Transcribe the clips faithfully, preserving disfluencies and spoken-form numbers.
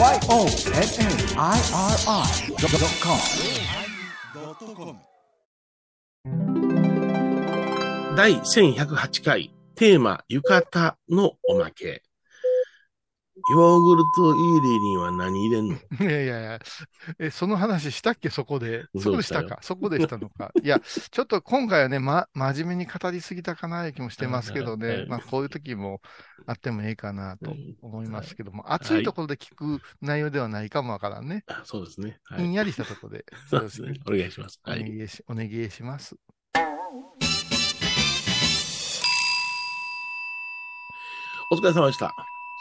ワイオンエヌアイアールアイドットコム だいせんひゃくはちかいテーマ浴衣のおまけ。ヨーグルト入りには何入れんの？いやいやいや、え、その話したっけ、そこで。そうしたか、そこでしたのか。いや、ちょっと今回はね、ま、真面目に語りすぎたかないう気もしてますけどね、はいはい、まあこういう時もあってもいいかなと思いますけども、はい、暑いところで聞く内容ではないかもわからんね。あ、そうですね。はい、ひんやりしたところで。そうですね。お願いします。はい、お願いし、お願いします。お疲れ様でした。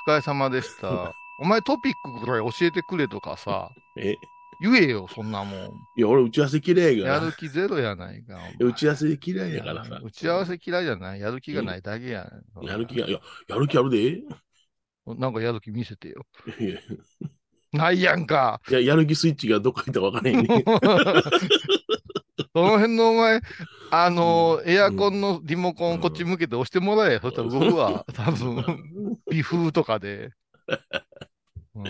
お疲れ様でした。お前トピックくらい教えてくれとかさ、え言えよ、そんなもん。いや、俺打ち合わせ嫌いやから。やる気ゼロやないか。打ち合わせ嫌いやからさ。打ち合わせ嫌いじゃない。やる気がないだけやん。やる気が、いや、やる気あるで。なんかやる気見せてよ。ないやんか。いや、やる気スイッチがどこにいたかわからへんね。その辺のお前、あのーうん、エアコンのリモコンこっち向けて押してもらえ、うん、そしたら動くわ、多分微風とかで、うん。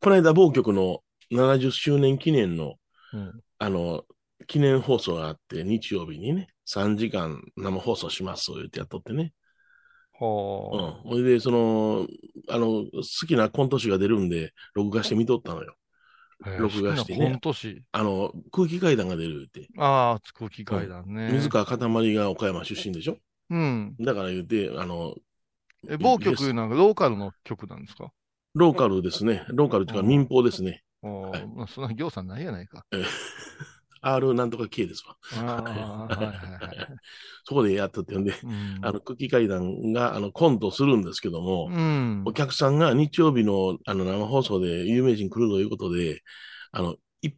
この間、某局のななじゅっしゅうねん記念の、うん、あの、記念放送があって、日曜日にね、さんじかん生放送します、ってやっとってね。ほう。うん。それで、その、あの、好きなコント師が出るんで、録画して見とったのよ。録画してね、あの空気階段が出るって。ああ、空気階段ね。水川かたまりが岡山出身でしょ。うん。だから言って、あの、え、某局なんかローカルの局なんですか？ローカルですね。ローカルというか民放ですね。おー、はい、そんな行さんないやないか。R なんとか K ですわ。あはいはいはい、そこでやったってんで、うん、あの空気階段があのコントするんですけども、うん、お客さんが日曜日 の, あの生放送で有名人来るということで、あのい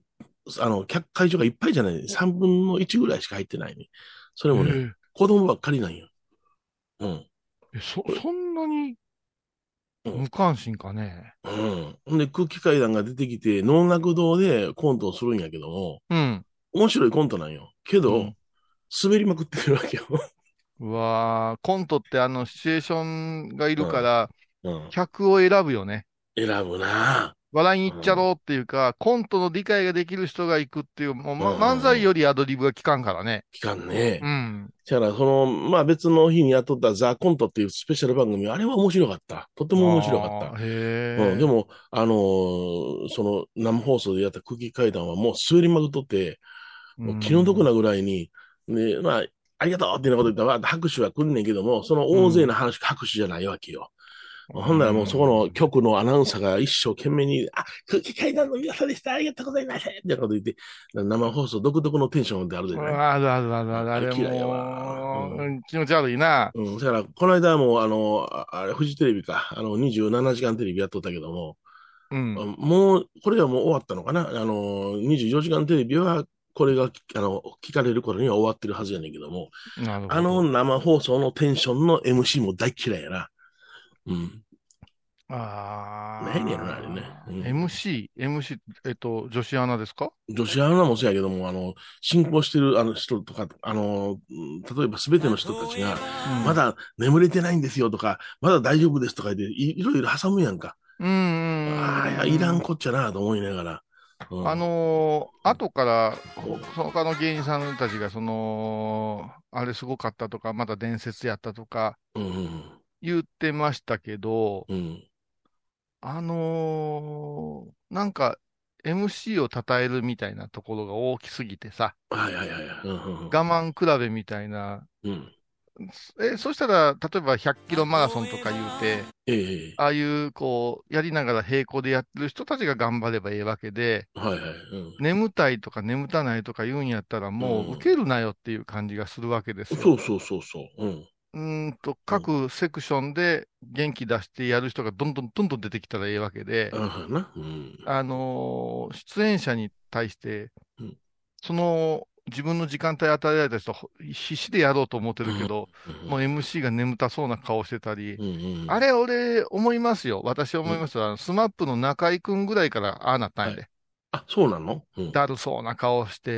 あの会場がいっぱいじゃない、さんぶんのいちぐらいしか入ってないね。それもね、えー、子供ばっかりなんよ。うん、え そ, そんなに無関心かね。うん。で空気階段が出てきて能楽堂でコントをするんやけども、うん面白いコントなんよ。けど、うん、滑りまくってるわけよ。うわー、コントってあのシチュエーションがいるから、うんうん、客を選ぶよね。選ぶなぁ。笑いに行っちゃろうっていうか、うん、コントの理解ができる人が行くっていう、もう、まうん、漫才よりアドリブが効かんからね。効かんね。うん。だから、その、まあ別の日にやっとったザ・コントっていうスペシャル番組、あれは面白かった。とても面白かった。へぇ、うん、でも、あのー、その生放送でやった空気階段はもう滑りまくっとって、もう気の毒なぐらいに、ね、まあ、ありがとうっていうようなこと言ったら、拍手は来んねんけども、その大勢の話、うん、拍手じゃないわけよ。ほんならもうそこの局のアナウンサーが一生懸命に、あ、空気階段の皆さんでした、ありがとうございますってこと言って、生放送独特のテンションであるじゃない。あるあるあるあるある。嫌いやわ、うん。気持ち悪いな。うん。だから、この間もう、あの、あれ、フジテレビか、あの、にじゅうななじかんテレビやっとったけども、うん、もう、これはもう終わったのかな。あの、にじゅうよじかんテレビは、これがあの聞かれる頃には終わってるはずやねんけども、なるほど。あの生放送のテンションの エムシー も大嫌いやな。うん。ああ。何やろな、あれね。うん、エムシー、エムシー、えっと、女子アナですか？女子アナもそうやけども、あの、進行してるあの人とか、あの、例えば全ての人たちが、うん、まだ眠れてないんですよとか、まだ大丈夫ですとか言って、い, いろいろ挟むやんか。うんうん。ああ、いらんこっちゃなと思いながら。うん、あのー、後から他の芸人さんたちがそのあれすごかったとかまだ伝説やったとか言ってましたけど、うんうん、あのー、なんか エムシー を称えるみたいなところが大きすぎてさ、はいはいはい、うんうん、我慢比べみたいな、うん、えそしたら例えばひゃっキロマラソンとか言うて、ええ、ああいうこうやりながら並行でやってる人たちが頑張ればいいわけで、はいはいうん、眠たいとか眠たないとか言うんやったらもう受けるなよっていう感じがするわけですよ、うん、そうそうそうそう、うんうんと各セクションで元気出してやる人がどんどんどんどん出てきたらいいわけで、うん、あのー、出演者に対して、うん、その自分の時間帯与えられた人必死でやろうと思ってるけど、うん、もう エムシー が眠たそうな顔してたり、うん、あれ俺思いますよ私思いますよ、うん、スマップの中井くんぐらいからああなったんで、はい、あそうなの、うん、だるそうな顔して、え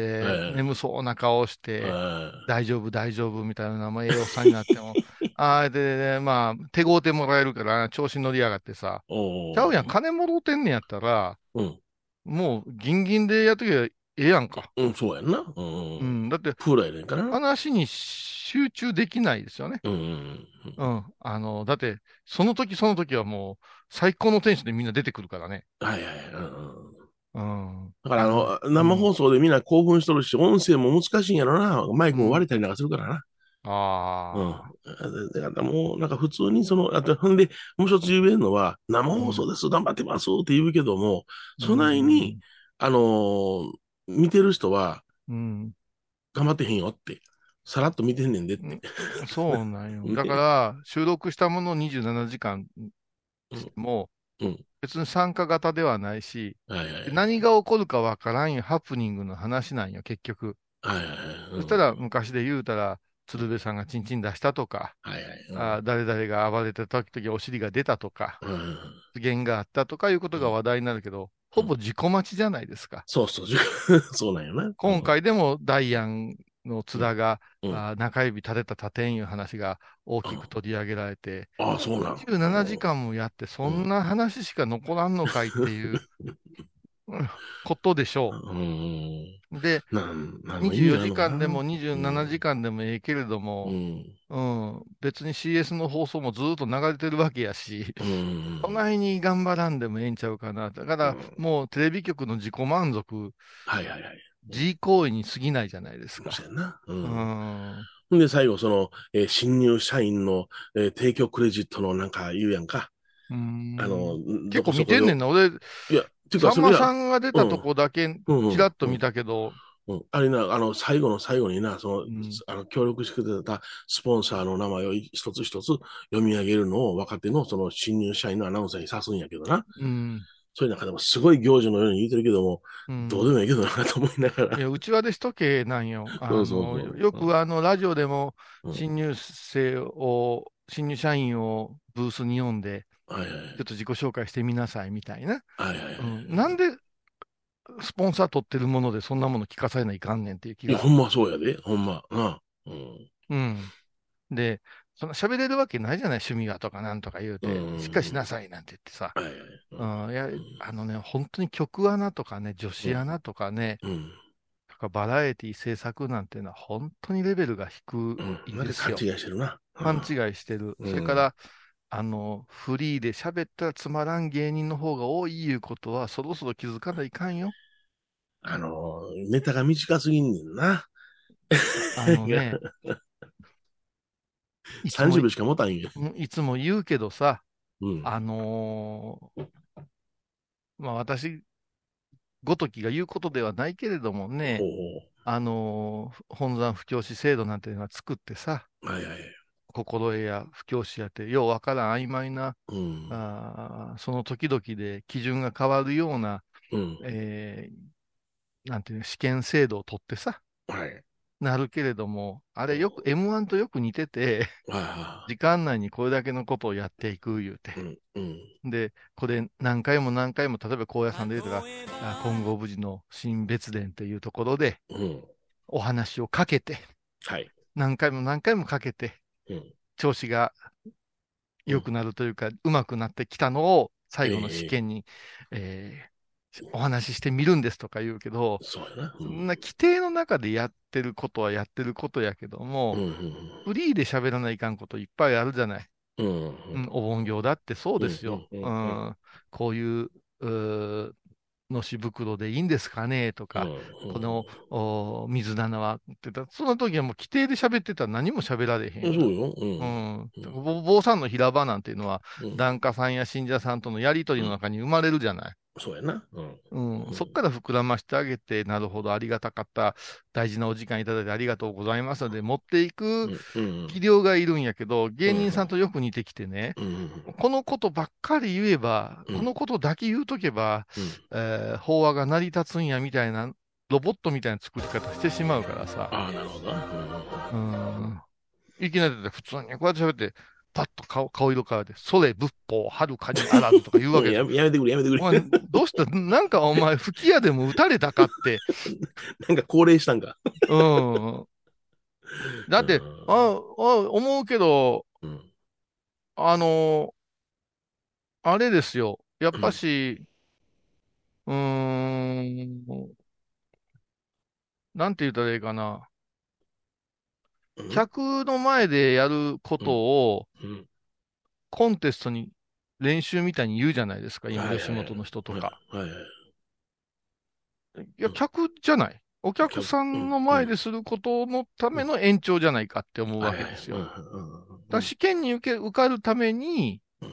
ー、眠そうな顔して、えー、大丈夫大丈夫みたいな名前をさんになってもああ、で、でまあ、手ごうてもらえるから、調子乗りやがってさ。おちゃうやん、金もろてんねやったら、うん、もう、ギンギンでやっときゃええやんか。うん、そうやんな。うん。うん、だって、フライねんから話に集中できないですよね。うん、うん。うん。あの、だって、その時その時はもう、最高のテンションでみんな出てくるからね。はいはいはい。うんうん、だからあの生放送でみんな興奮しとるし、うん、音声も難しいんやろな、マイクも割れたりなんかするからな。ああ、うん、だからもうなんか普通にそのあとほんでもう一つ言えるのは生放送です、うん、頑張ってますって言うけども、そないに、うん、あのー、見てる人は、うん、頑張ってへんよってさらっと見てんねんでって、うん、そうなんよだから収録したものをにじゅうななじかんも、うんうん別に参加型ではないし、はいはいはい、何が起こるかわからんよハプニングの話なんよ結局、はいはいはいうん、そしたら昔で言うたら鶴瓶さんがチンチン出したとか、はいはいうん、あ誰々が暴れてた時お尻が出たとか、うん、発言があったとかいうことが話題になるけど、うん、ほぼ自己待ちじゃないですか、うん、そうそうそうなんよね今回でもダイアンの津田が、うん、あ中指立てた立てんいう話が大きく取り上げられて、うん、ああそうなんにじゅうななじかんもやってそんな話しか残らんのかいっていう、うん、ことでしょう、うん、でなんなんにじゅうよじかんでもにじゅうななじかんでもええけれども、うんうん、別に シーエス の放送もずっと流れてるわけやし、うん、そないに頑張らんでもええんちゃうかなだから、うん、もうテレビ局の自己満足はいはいはいG 行為に過ぎないじゃないですか。そうやな。うん。うん、で最後その、えー、新入社員の、えー、提供クレジットのなんか言うやんか。うんあの結構見てんねんな俺。いや、さんまさんが出たとこだけちらっと見たけど。うん、あれなあの最後の最後になその、うん、あの協力してくれたスポンサーの名前を一つ一つ読み上げるのを若手のその新入社員のアナウンサーに指すんやけどな。うん。そういう中でもすごい行事のように言ってるけども、うん、どうでもいいけどなと思いながら。いや、うちわでしとけなんよ。あのそうそうそうよくあのラジオでも新入生を、うん、新入社員をブースに呼んで、はいはい、ちょっと自己紹介してみなさいみたいな。はいはいはいうん、なんでスポンサー取ってるものでそんなもの聞かされないかんねんっていう気が。いや、ほんまそうやで、ほんま。なうん。うん。で、そんな喋れるわけないじゃない趣味がとかなんとか言うて、うん、しっかりしなさいなんて言ってさ、はいうん、いやあのね本当に曲アナとかね女子アナとかね、うん、とかバラエティ制作なんていうのは本当にレベルが低いんですよ、うん、勘違いしてるな、うん、勘違いしてる、うん、それからあのフリーで喋ったらつまらん芸人の方が多いいうことはそろそろ気づかないかんよあのネタが短すぎんねんなあのねさんじゅうびょうしか持たんや。いつも言うけどさ、うん、あのー、まあ私ごときが言うことではないけれどもね、あのー、本山布教師制度なんていうのは作ってさ、はいはい、心得や布教師やってようわからん曖昧な、うん、あその時々で基準が変わるような、うんえー、なんていうの試験制度を取ってさ。はいなるけれども、あれよく エムワン とよく似てて、時間内にこれだけのことをやっていくいうて、うんうん、でこれ何回も何回も例えば高野山で出たら金剛無事の新別伝というところで、うん、お話をかけて、はい、何回も何回もかけて、うん、調子が良くなるというか、うん、上手くなってきたのを最後の試験に、えーえーお話ししてみるんですとか言うけど、そうやな、うん、そんな規定の中でやってることはやってることやけども、うんうんうん、フリーで喋らないかんこといっぱいあるじゃない、うんうんうん、お盆業だってそうですよ、うんうんうんうん、こういう、うのし袋でいいんですかねとか、うんうん、この水棚はってたその時はもう規定で喋ってたら何も喋られへん。そうよ、うんうん、坊さんの平場なんていうのは、うん、檀家さんや信者さんとのやり取りの中に生まれるじゃない。そうやな、うんうん、そっから膨らましてあげて、なるほどありがたかった大事なお時間いただいてありがとうございますので持っていく技量がいるんやけど、芸人さんとよく似てきてね、うん、このことばっかり言えば、うん、このことだけ言うとけば、うんえー、法話が成り立つんやみたいなロボットみたいな作り方してしまうからさあ、なるほど、うん、いきなり普通にこうやって喋ってパッと 顔, 顔色変わって、それ仏法はるかにあらずとか言うわけでやめてくれやめてくれ、まあ、どうしたなんかお前吹き矢でも撃たれたかってなんか高齢したんかうんだってああ思うけど、うん、あの、あれですよ。やっうぱん。し、うーん、なんて言ったらいいかな。うん。客の前でやるこうとん。をうん。コンテストに練習みたいに言うじゃないですか。今、はい吉はいはい。本の人とか。はいはい。いや、うん。客じゃない。お客客、さうんん。のう前ん。ですることのたうめん。の延長じゃないかって思うはいわはけでい。すうん。よ。だかうらん。試験に受け、受かるために、うん。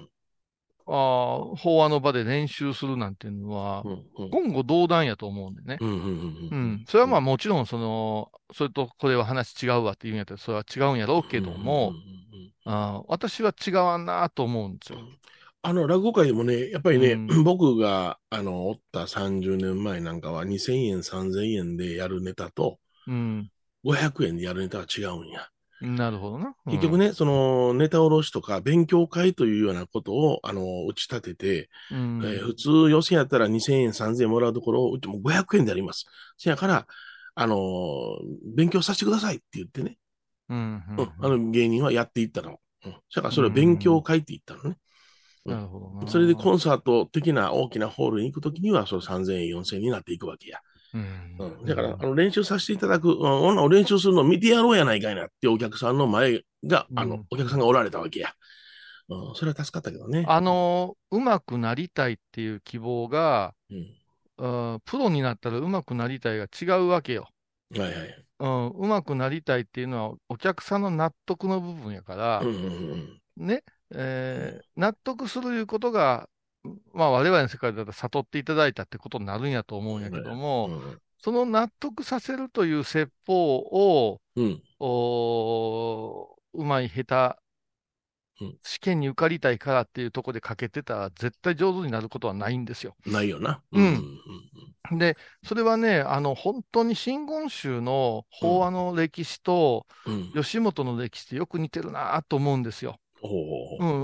ああ、法話の場で練習するなんていうのは、うん。うん。言語道断やと思うんでね。うん。うん。うん。ううん。ん。それはうまあん。もちろん、その、それとこれは話違うわって言うんやったら、それは違うんやろうけども、ああ、私は違わんなと思うんですよ。あの、落語界でもね、やっぱりうね、ん。僕が、あの、おったさんじゅうねんまえなんかは、にせんえん、さんぜんえんでやるネタと、うん。ごひゃくえんでやるネタは違うんや。なるほどな。う結局ん。ね、その、ネタ卸しとか、勉強会というようなことを、あの、打ち立てて、うえー普ん。通、予選やったらにせんえん、さんぜんえんもらうところを、うちもごひゃくえんであります。せやから、あの、勉強させてくださいって言ってね、うん。ううん、あん。の、芸人はやっていったの。うん。せやから、うそれを勉強ん。会って言ったのね。うなん。るほどそれでコな。ンサート的な大きなホールに行くときには、そのさんぜんえん、よんせんえんになっていくわけや。うん。うん。だから、あの、練習させていただく、うん、ほな練習するのを見てやろうやないかいなってお客さんの前が、うあの、ん。お客さんがおられたわけや。うん。それは助かったけどね。あの、うまくなりたいっていう希望が、うん。うんプロになったらうまくなりたいが違うわけよ。はいはい。うん、うまくなりたいっていうのはお客さんの納得の部分やかうら、んうんね、うん。うえん。ー納得するいうことが、まあ我々の世界だと悟っていただいたってことになるんやと思うんやけども、うん。その納得させるという説法を、うん。おーうまい下手、うん。試験に受かりたいからっていうところで欠けてたら絶対上手になることはないんですよ。ないよな。ううん。ん。で、それはね、あの、本当に真言宗のう法ん。話の歴史とうん。吉本の歴史ってよく似てるなと思うんですよ。お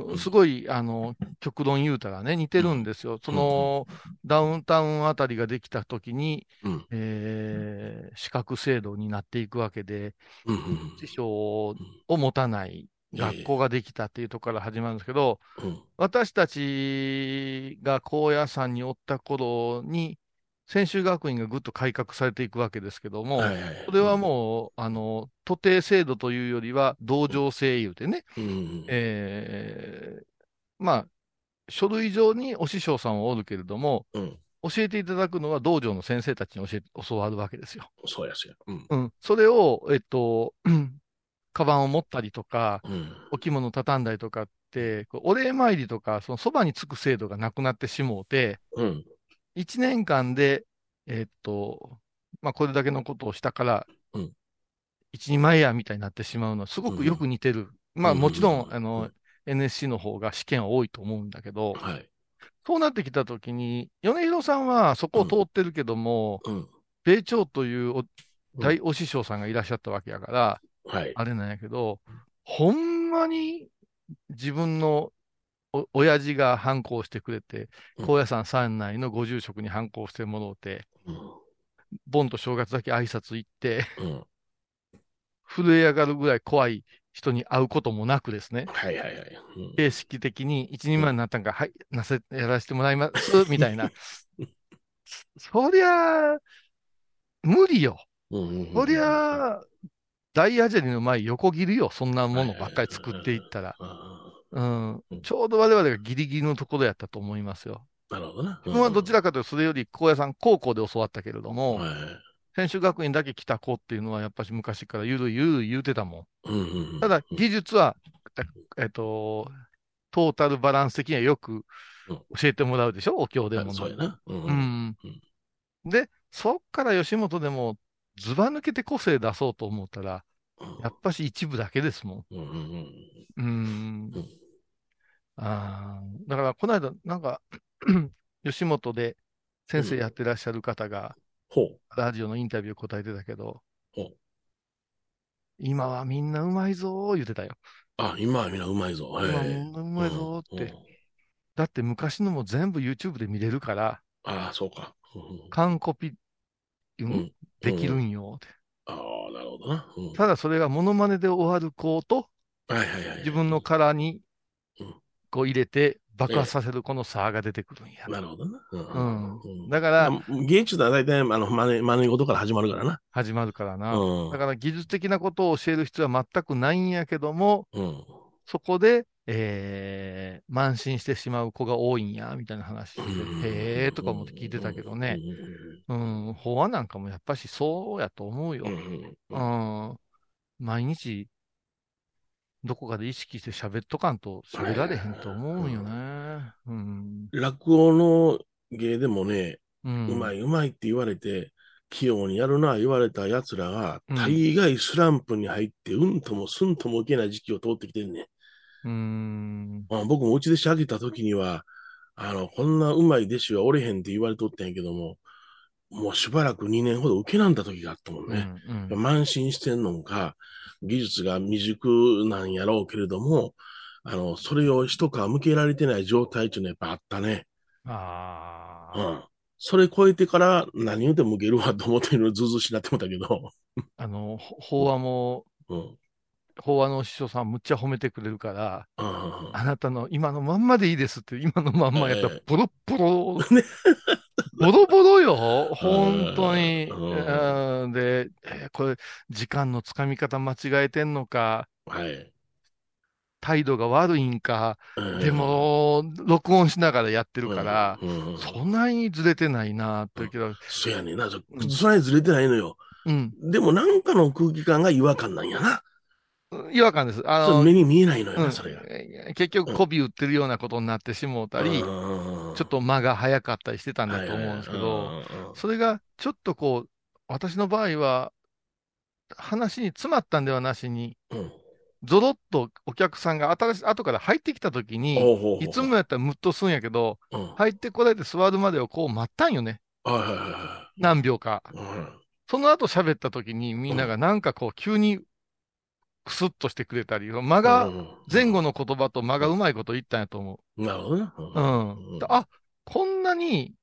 お。ううん、すん。ごい、あの、極論言うたらね、似てうるん。んですよ。そうん。の、ダウンタウンあたりができた時に、うん。えー、資格制度になっていくわけで、うん。師匠を持たない学校ええ。ができたっていうところから始まるんですけど、うん。私たちが高野山におった頃に、専修学院がぐっと改革されていくわけですけどはも、いはい。それうはん。もう、あの、徒弟制度というよりは、同情制いうてね、うん。えーまあ、書類上にお師匠さんはおるけれども、うん。教えていただくのは道場の先生たちに教え、教わるわけですよ。そうやそうや。うん。うん。それを、えっと、カバンを持ったりとか、うん。お着物を畳んだりとかって、こうお礼参りとか、そのそばにつく制度がなくなってしもうて、うん。いちねんかんで、えっと、まあ、これだけのことをしたから、うん。一人前や、みたいになってしまうのは、すうごくよくん。似てる。まうあ、もちろん、あん。うの、ん。エヌエスシー の方が試験は多いと思うんだけど、はい。そうなってきたときに、米広さんはそこうを通ん。ってるけども、うん。米朝というおうん。大お師匠さんがいらっしゃったわけやから、はい。あれなんやけど、ほんまに自分のお親父が反抗してくれて、うん。高野山山内のご住職に反抗してもろうて、うん。ボンと正月だけ挨拶行って、うん。震え上がるぐらい怖い人に会うこともなくですね、はいはいはい。うん。形式的に一人う前にん。なったんか、はい、なせ、やらせてもらいます、みたいな。そりゃあ、無理よ。うん。うん。そりうん。ゃあ、大アジェリの前横切るよ。そんなはもいのはいばっかり作っていったら。はうん。い。ちょうど我々がギリギリのところやったと思いますよ。なるほどな。う自分はどちん。らかというと、それより高野山高校で教わったけれども、はい。専修学院だけ来た子っていうのは、やっぱり昔からゆるゆる言うてたもん。うん。うたん。だ、技術は、えっと、トータルバランス的にはよくうん教えてもらうでしょ、お経であ、もそうや何でも。な。うん。ううん。ん。で、そっから吉本でも、ずば抜けて個性出そうと思ったら、やっぱし一部だけですもうん。うん。うん。ん。うーうん。ん。あーだから、この間、なんか、吉本でう先生ん。やってらっしゃる方が、ほう。ラジオのインタビュー答えてたけど、ほう。今はみんなうまいぞー言ってたよ。あ、今はみんなうまいぞ。今みへんなうえ。うまいん。ぞーっうて。ん。だって昔のも全部 YouTube で見れるから、ああ、そうか。完コピ、ううん。ん、うでん。きうるん。んよって。ああ、なるほどな。うん。ただそれがモノマネで終わる子と、はいはいはいは自い。分の殻にこう入れて爆発させるこの差が出てくるんや。なるほどな。うんうん、だから芸術は大体あの真似、真似事から始まるからな。始まるからな、うん。だから技術的なことを教える必要は全くないんやけども、うん、そこで、えー、慢心してしまう子が多いんやみたいな話、うん、へえとかも聞いてたけどね。うん、うん、法話なんかもやっぱしそうやと思うよ。うん、うん、毎日。どこかで意識して喋っとかんと喋られへんと思うんよね、うんうん、落語の芸でもね、うん、うまいうまいって言われて器用にやるな言われたやつらが、うん、大概スランプに入ってうんともすんとも受けない時期を通ってきてるね、うーん、まあ、僕もうちでしあげた時にはあのこんなうまい弟子はおれへんって言われとったんやけども、もうしばらくにねんほど受けなんだ時があったもんね、うんうん、慢心してんのか技術が未熟なんやろうけれども、あのそれを一皮向けられてない状態っていうのはやっぱあったね。ああ、うん。それ超えてから何言うても向けるわと思ってるのずうずうしなってもたけど。あの法話も、うん、法話の師匠さんむっちゃ褒めてくれるから、うん、あなたの今のまんまでいいですって今のまんまやったらボロッボロ、えーね、ボロボロよ本当に。うん、で、えー、これ時間のつかみ方間違えてんのか、はい、態度が悪いんか、うん、でも録音しながらやってるから、うんうん、そんなにずれてないなって言うけど、うん、そうやねんな、そんなにずれてないのよ、うん、でもなんかの空気感が違和感なんやな。違和感です。あの目に見えないのよ、ね、うん、それが結局媚び売ってるようなことになってしもうたり、うん、ちょっと間が早かったりしてたんだと思うんですけど、はいはいはい、それがちょっとこう私の場合は話に詰まったんではなしに、うん、ゾロッとお客さんが新し後から入ってきた時に、うん、いつもやったらムッとするんやけど、うん、入ってこられて座るまでをこう待ったんよね、はい、何秒か、うん、その後喋った時にみんながなんかこう急にクスッとしてくれたり、間が前後の言葉と間がうまいこと言ったんやと思う。なるほどね、うん、あ、こんなに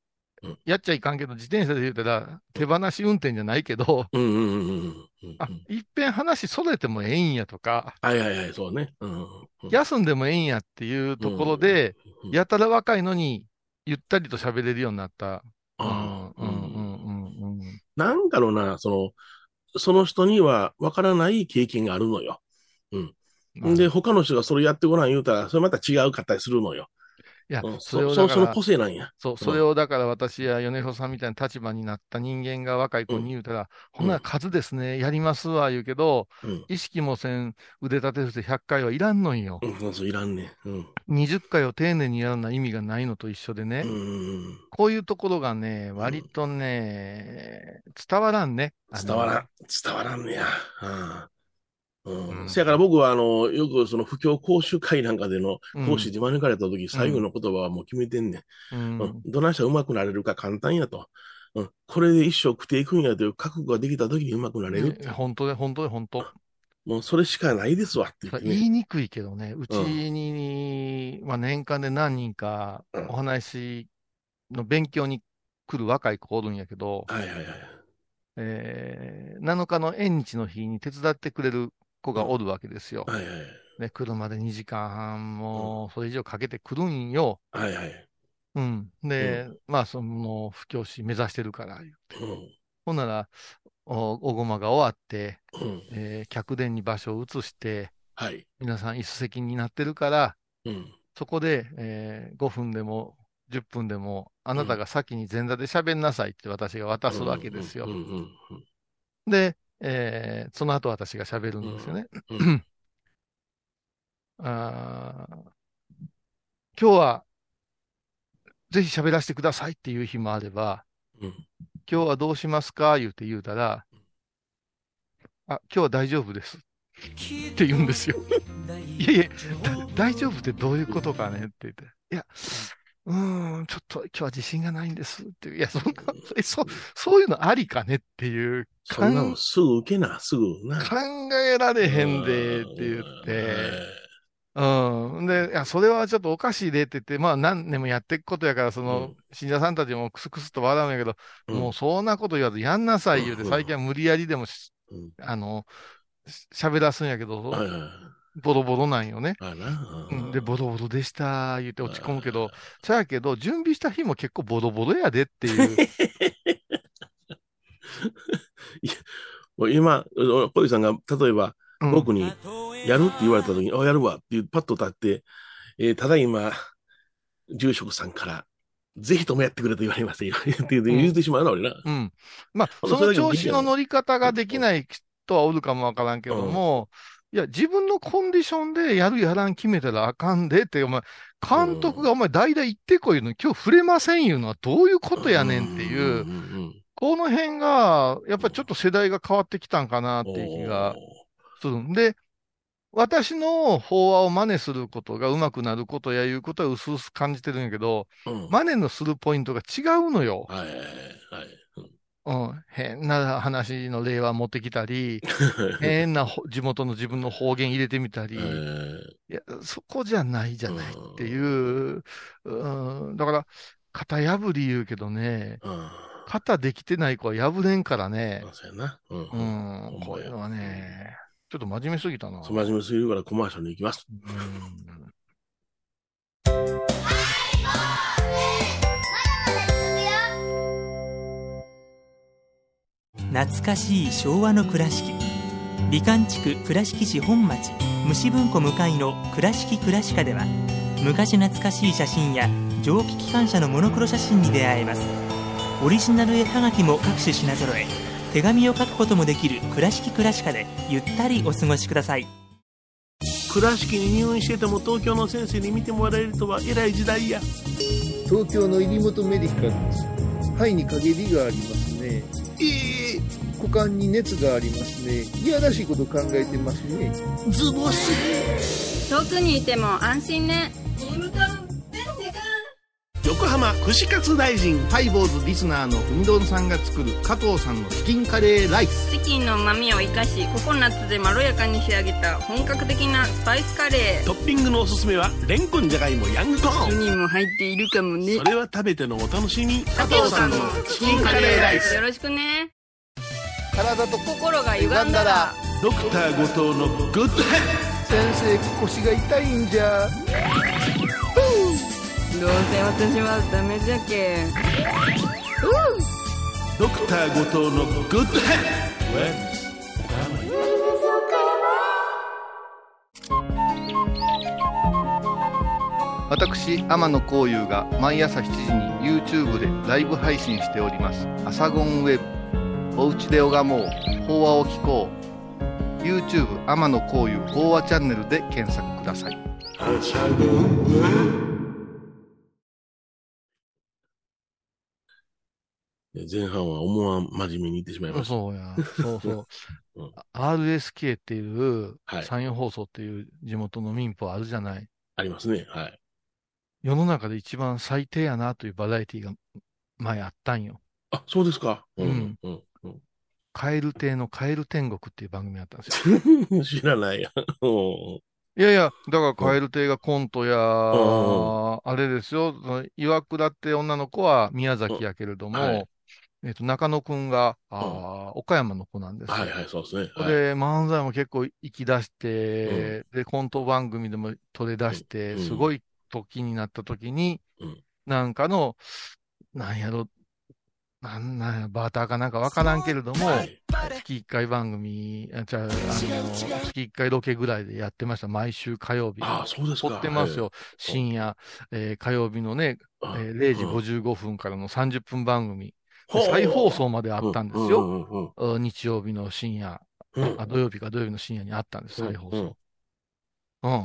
やっちゃいかんけど自転車で言うたら手放し運転じゃないけど、うんうんうんうん、あ、いっぺん話それてもええんやとか、はいはいはい、そうね、うん、休んでもええんやっていうところで、うん、やたら若いのにゆったりと喋れるようになった、うんうんうんうん、なんだろうな、そのその人には分からない経験があるのよ。うん。うん、で、他の人がそれやってごらん言うたら、それまた違うかったりするのよ。いや、うん、それをだからそ、その個性なんや。そう、それをだから私や米彦さんみたいな立場になった人間が若い子に言うたら、うん、こんな数ですね、やりますわ言うけど、うん、意識もせん、腕立て伏せひゃっかいはいらんのんよ。うん、そうそう、いらんね、うん。にじゅっかいを丁寧にやるのは意味がないのと一緒でね、うん、こういうところがね、割とね、うん、伝わらんね。伝わらん、伝わらんねや。うんうんうん、せやから僕はあのよくその布教講習会なんかでの講師で招かれた時、うん、最後の言葉はもう決めてんねん、うんうん、どないしたらうまくなれるか簡単やと、うん、これで一生食っていくんやという覚悟ができた時にうまくなれる、ね、本当で本当で本当もうそれしかないですわって言って、ね、言いにくいけどね、うちに、うん、まあ、年間で何人かお話の勉強に来る若い子おるんやけど、はいはいはい、えー、なのかの縁日の日に手伝ってくれる子がおるわけですよ、はいはい、で車でにじかんはんもそれ以上かけてくるんよ、はいはい、うん、で、うん、まあその布教師目指してるから言って、うん、ほんなら お, おごまが終わって、うん、えー、客殿に場所を移して、はい、皆さん椅子席になってるから、うん、そこで、えー、ごふんでもじゅっぷんでもあなたが先に前座で喋んなさいって私が渡すわけですよ、でえー、その後私が喋るんですよね、うんうんあ。今日はぜひ喋らせてくださいっていう日もあれば、うん、今日はどうしますか言うて言うたら、あ、今日は大丈夫ですって言うんですよ。いやいや、大丈夫ってどういうことかねって言って、いや、うーん、ちょっと今日は自信がないんですって、いや、そんな、え、そ、そういうのありかねっていう。そんなのすぐ受けな、すぐな。考えられへんでって言って、うん。で、いや、それはちょっとおかしいでって言って、まあ何年もやっていくことやから、その、うん、信者さんたちもクスクスと笑うんやけど、うん、もうそんなこと言わずやんなさい言うて、うん、最近は無理やりでも、うん、あの、喋らすんやけど、はいはい、ボロボロなんよね。ああ、うん、でボロボロでした言って落ち込むけど、そやけど準備した日も結構ボロボロやでっていういやもう今小池さんが例えば、うん、僕にやるって言われた時にあやるわっていうパッと立って、えー、ただ今住職さんからぜひともやってくれと言われましたよって言ってしまうな、うん、俺な、うん、まあその調子の乗り方ができない人はおるかもわからんけども、うん、いや自分のコンディションでやるやらん決めたらあかんでってお前監督がお前代々言ってこいの今日触れませんいうのはどういうことやねんっていう、うんうんうんうん、この辺がやっぱりちょっと世代が変わってきたんかなっていう気がするんで、私の法話を真似することが上手くなることやいうことはうすうす感じてるんやけど、うん、真似のするポイントが違うのよ、はいはいはいうんうん、変な話の例は持ってきたり変な地元の自分の方言入れてみたり、えー、いやそこじゃないじゃないっていう、うんうん、だから型破り言うけどね、うん、型できてない子は破れんからね、うんうん、こういうのはねちょっと真面目すぎたな。真面目すぎるからコマーシャルに行きます。懐かしい昭和の倉敷。美観地区倉敷市本町虫文庫向かいの倉敷倉歯科では、昔懐かしい写真や蒸気機関車のモノクロ写真に出会えます。オリジナル絵はがきも各種品揃え。手紙を書くこともできる倉敷倉歯科でゆったりお過ごしください。倉敷に入院してても東京の先生に見てもらえるとは偉い時代や。東京の入本メディカルです。肺に陰りがありますね。えー、股間に熱がありますね。いやらしいこと考えてますね。ズボス。遠くにいても安心ね。横浜串カツ大臣ハイボーズリスナーの海丼さんが作る加藤さんのチキンカレーライス。チキンの旨味を生かしココナッツでまろやかに仕上げた本格的なスパイスカレー。トッピングのおすすめはレンコンじゃがいもヤングコーン。何も入っているかもね。それは食べてのお楽しみ。加藤さんのチキンカレーライスよろしくね。体と心が歪んだらドクター後藤のグッドヘッド。先生腰が痛いんじゃ。どうせ私はダメじゃけん。ドクター後藤のグッドヘッ。私天野幸雄が毎朝しちじに YouTube でライブ配信しておりますアサゴンウェブ。おうちで拝もう法話を聞こう。 YouTube 天野幸雄法話チャンネルで検索ください。アサゴンウェブ。前半は思わん真面目に言ってしまいました。そうや、そうそう。うん、アールエスケー っていう、はい、山陽放送っていう地元の民放あるじゃない。ありますね、はい。世の中で一番最低やなというバラエティが前あったんよ。あ、そうですか。うん。うんうん、カエル亭のカエル天国っていう番組あったんですよ。知らないや。いやいや、だからカエル亭がコントや、うん、あれですよ、岩倉って女の子は宮崎やけれども、うんはい、えー、と中野くんがあ、うん、岡山の子なんですよ。はいはい、そうですね。はい、で、漫才も結構生き出して、うん、で、コント番組でも取れ出して、うん、すごい時になった時に、うん、なんかの、なんやろ、なんなんや、バーターかなんかわからんけれども、はい、月いっかい番組、あじゃああの月いっかいロケぐらいでやってました。毎週火曜日。あ、そうですか。撮ってますよ。はい、深夜、えー、火曜日のね、えー、れいじごじゅうごふんからのさんじゅっぷん番組。再放送まであったんですよ、うんうんうんうん、日曜日の深夜、うん、あ土曜日か土曜日の深夜にあったんです、再放送、うんうん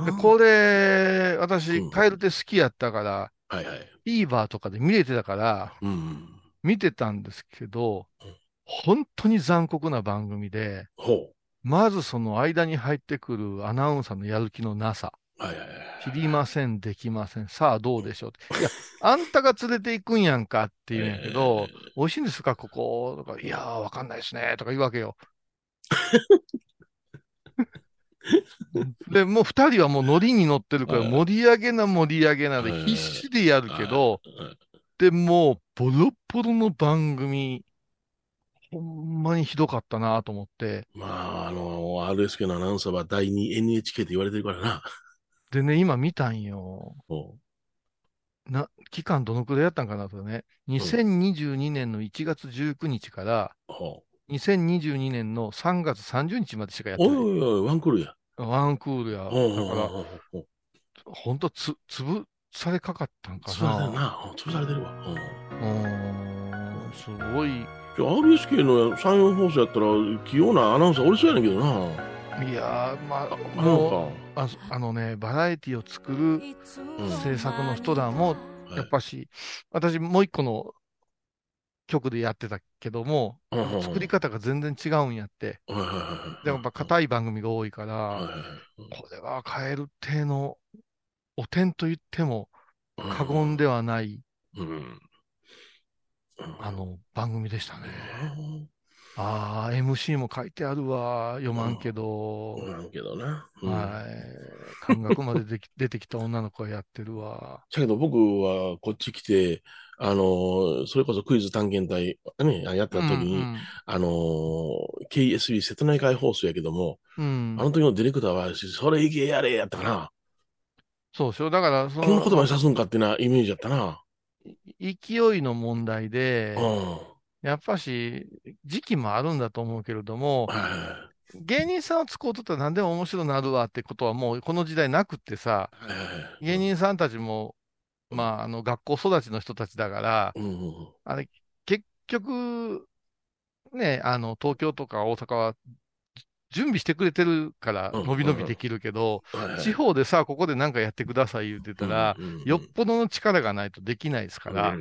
うん、でこれ私、うん、カエルって好きやったから、はいはい、TVerとかで見れてたから、うんうん、見てたんですけど、うん、本当に残酷な番組で、うん、まずその間に入ってくるアナウンサーのやる気のなさ、知りません、できません、さあどうでしょうって、いや、あんたが連れて行くんやんかって言うんやけど、えー、美味しいんですか、ここ、とか、いやー、わかんないですね、とか言うわけよ。で、もうふたりはもうノリに乗ってるから、盛り上げな、盛り上げなで、必死でやるけど、でも、ボロボロの番組ほんまにひどかったなと思って。まあ、あの、アールエスケー のアナウンサーは第二 エヌエイチケー って言われてるからな。でね、今見たんよ。おな期間どのくらいやったんかなとね、にせんにじゅうにねんのいちがつじゅうくにちから、にせんにじゅうにねんのさんがつさんじゅうにちまでしかやってない。おいおいおい、ワンクールや。ワンクールや。だから、ほんとつ、つぶされかかったんかな。つぶされてるな。つぶされてるわ。うん。すごい。アールエスケー の山陽放送やったら、器用なアナウンサーおりそうやねんけどな。いやー、まあ、あの、あ、あのね、バラエティを作る制作の人らも、やっぱし、うん、はい、私、もう一個の局でやってたけども、うん、作り方が全然違うんやって。うん、で、やっぱ硬い番組が多いから、うん、これはカエル亭のお天と言っても過言ではない、うんうん、あの、番組でしたね。うんああ、エムシー も書いてあるわ。読まんけど。読まんけどな。うん、はい。感覚まででき出てきた女の子がやってるわ。だけど僕はこっち来て、あのー、それこそクイズ探検隊、ね、やった時に、うんうん、あのー、ケーエスビー 瀬戸内海放送やけども、うん、あの時のディレクターは、それいけやれやったかな。そうでしょ。だからその、この言葉に指すんかってなイメージだったな。勢いの問題で、うんやっぱし、時期もあるんだと思うけれども、芸人さんを使うとったら何でも面白なるわってことはもうこの時代なくってさ、芸人さんたちも、まあ、あの、学校育ちの人たちだから、あれ、結局、ね、あの、東京とか大阪は、準備してくれてるから、伸び伸びできるけど、地方でさ、ここで何かやってください言ってたら、よっぽどの力がないとできないですから、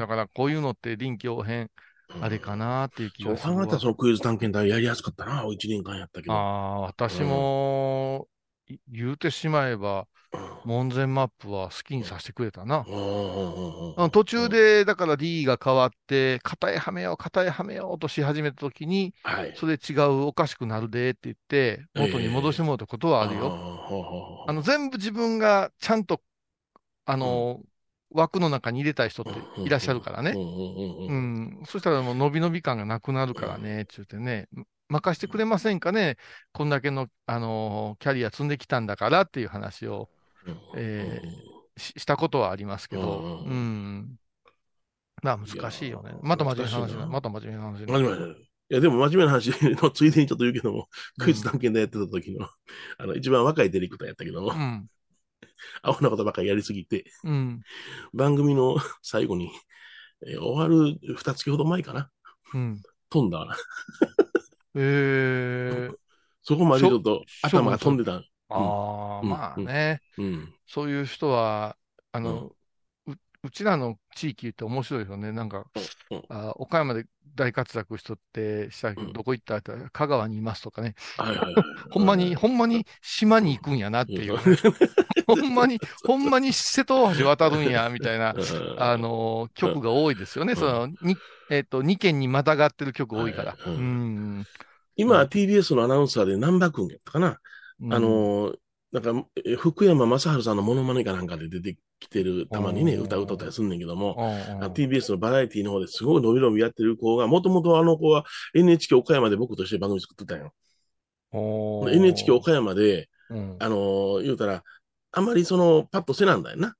だからこういうのって臨機応変、あれかなっていう気がする。そう考えたら、そのクイズ探検隊やりやすかったな、いちねんかんやったけど。ああ、私も、言うてしまえば、門前マップは好きにさせてくれたな。途中で、だから D が変わって、固いはめよう、固いはめようとし始めたときに、はい、それ違う、おかしくなるでって言って、元に戻してもらったことはあるよ。えー、あの全部自分がちゃんと、あの、うん、枠の中に入れたい人っていらっしゃるからね。うん。そしたらもう伸び伸び感がなくなるからね、って言ってね。任してくれませんかね、こんだけの、あのー、キャリア積んできたんだからっていう話を、えー、し, したことはありますけど、うん。まあ難しいよね。また真面目な話な。また真面目な話な。真面目な。いや、でも真面目な話のついでにちょっと言うけども、うん、クイズ探検でやってた時の、あの、一番若いディレクターやったけども、うん、アホなことばっかりやりすぎて、うん、番組の最後に、えー、終わるふたつきほど前かな。うん、飛んだわな。えー、そこまでちょっと頭が飛んでた。うん、ああ、うん、まあね、うん。そういう人は、あの、うん、う, うちらの地域って面白いよね。なんか、うん、あ岡山で大活躍しとってしたけど、うん、どこ行ったって香川にいますとかね。ほんまに、ほんまに島に行くんやなっていう。ほんまに、ほんまに瀬戸大橋渡るんや、みたいな、あのー、曲が多いですよね。その、に、えっと、にけんにまたがってる曲多いから。うんうん今、ティービーエス のアナウンサーで難波君やったかな、うん、あの、なんか、福山雅治さんのモノマネかなんかで出てきてる、たまにね、歌歌ったりすんねんけども、ティービーエス のバラエティの方ですごい伸び伸びやってる子が、もともとあの子は エヌエイチケー 岡山で僕として番組作ってたんよ。エヌエイチケー 岡山で、うん、あの、言うたら、あんまりその、パッとせなんだよな。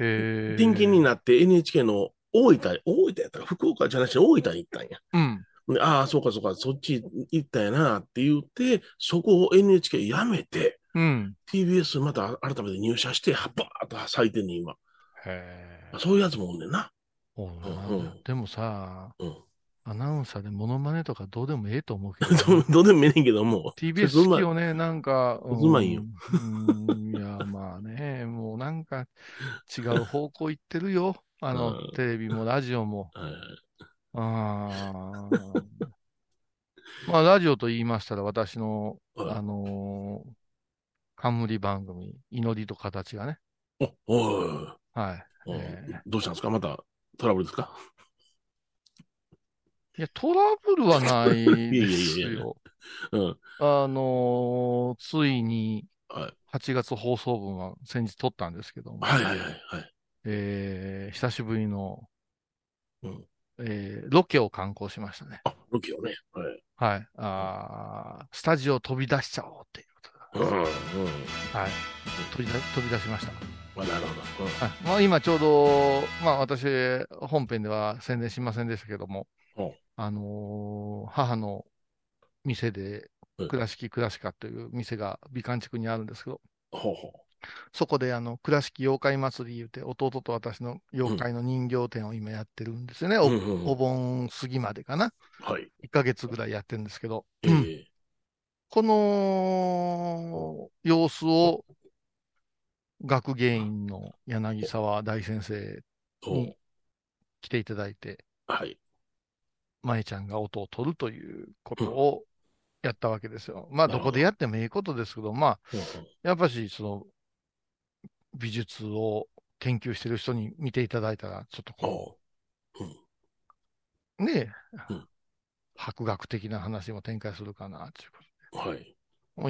へー。転勤になって エヌエイチケー の大分、大分やったら福岡じゃなくて大分に行ったんや。うん。ああ、そうかそうか、そっち行ったやなって言って、そこを エヌエイチケー やめて、うん、ティービーエス また改めて入社して、はっばーっと咲いてんね今。へー。そういうやつもおんねんな。おんな、うん、でもさ、うん、アナウンサーでモノマネとかどうでもええと思うけど。どうでもええねんけども。ティービーエス 好きよね、なんか。うまいよ。うん、いや、まあね、もうなんか違う方向行ってるよ。あの、あテレビもラジオも。はいあまあ、ラジオと言いましたら、私の、あのー、冠番組、祈りと形がね。お、おい。はい。えー、どうしたんですかまたトラブルですかいや、トラブルはないですよ。あのー、ついに、はちがつ放送分は先日撮ったんですけども。はいはいはい、はい。えー、久しぶりの、うんえー、ロケを観光しましたね。あ、ロケをね。はい。はい、あスタジオ飛び出しちゃおうっていうことで、うんうん、はい、飛びだ、飛び出しました。まあ、なるほど。うん、はい、まあ、今ちょうど、まあ、私本編では宣伝しませんでしたけども、うん、あのー、母の店で倉敷倉敷という店が美観地区にあるんですけど、うん、そこであの倉敷妖怪祭り言うて弟と私の妖怪の人形展を今やってるんですよね、うん、お, お盆過ぎまでかな、はい、いっかげつぐらいやってるんですけど、えー、この様子を学芸員の柳沢大先生に来ていただいて、はい、舞ちゃんが音を取るということをやったわけですよ。まあどこでやってもいいことですけど、まあやっぱしその美術を研究してる人に見ていただいたらちょっとこう、うん、ねえ、うん、博学的な話も展開するかなということで、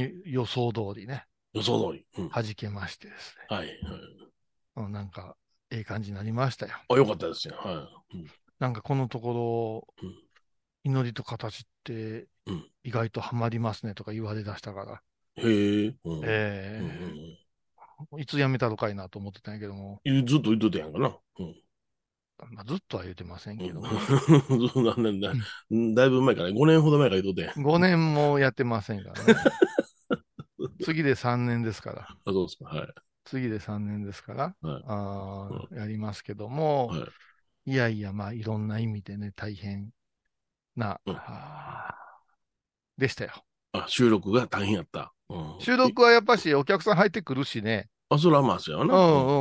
はい、予想通りね、予想通り、うん、弾けましてですね、はい、うん、なんかええ感じになりましたよ。あ、よかったですね、はい、うん、なんかこのところ、うん、祈りと形って意外とハマりますねとか言われだしたから、うん、へえ、うん、えー、うんいつ辞めたのかいなと思ってたんやけども。ずっと言ってたやんかな。うん。まあ、ずっとは言ってませんけども。うん、だ, だ, だいぶ前から、ね、ごねんほど前から言ってたやん。ごねんもやってませんからね。次でさんねんですから。あ、そうですか。はい。次でさんねんですから、はい、あうん、やりますけども、はい、いやいや、まあ、いろんな意味でね、大変な、うん、でしたよ。あ、収録が大変やった。うん、収録はやっぱしお客さん入ってくるしね。あ、それはまあそうやな。う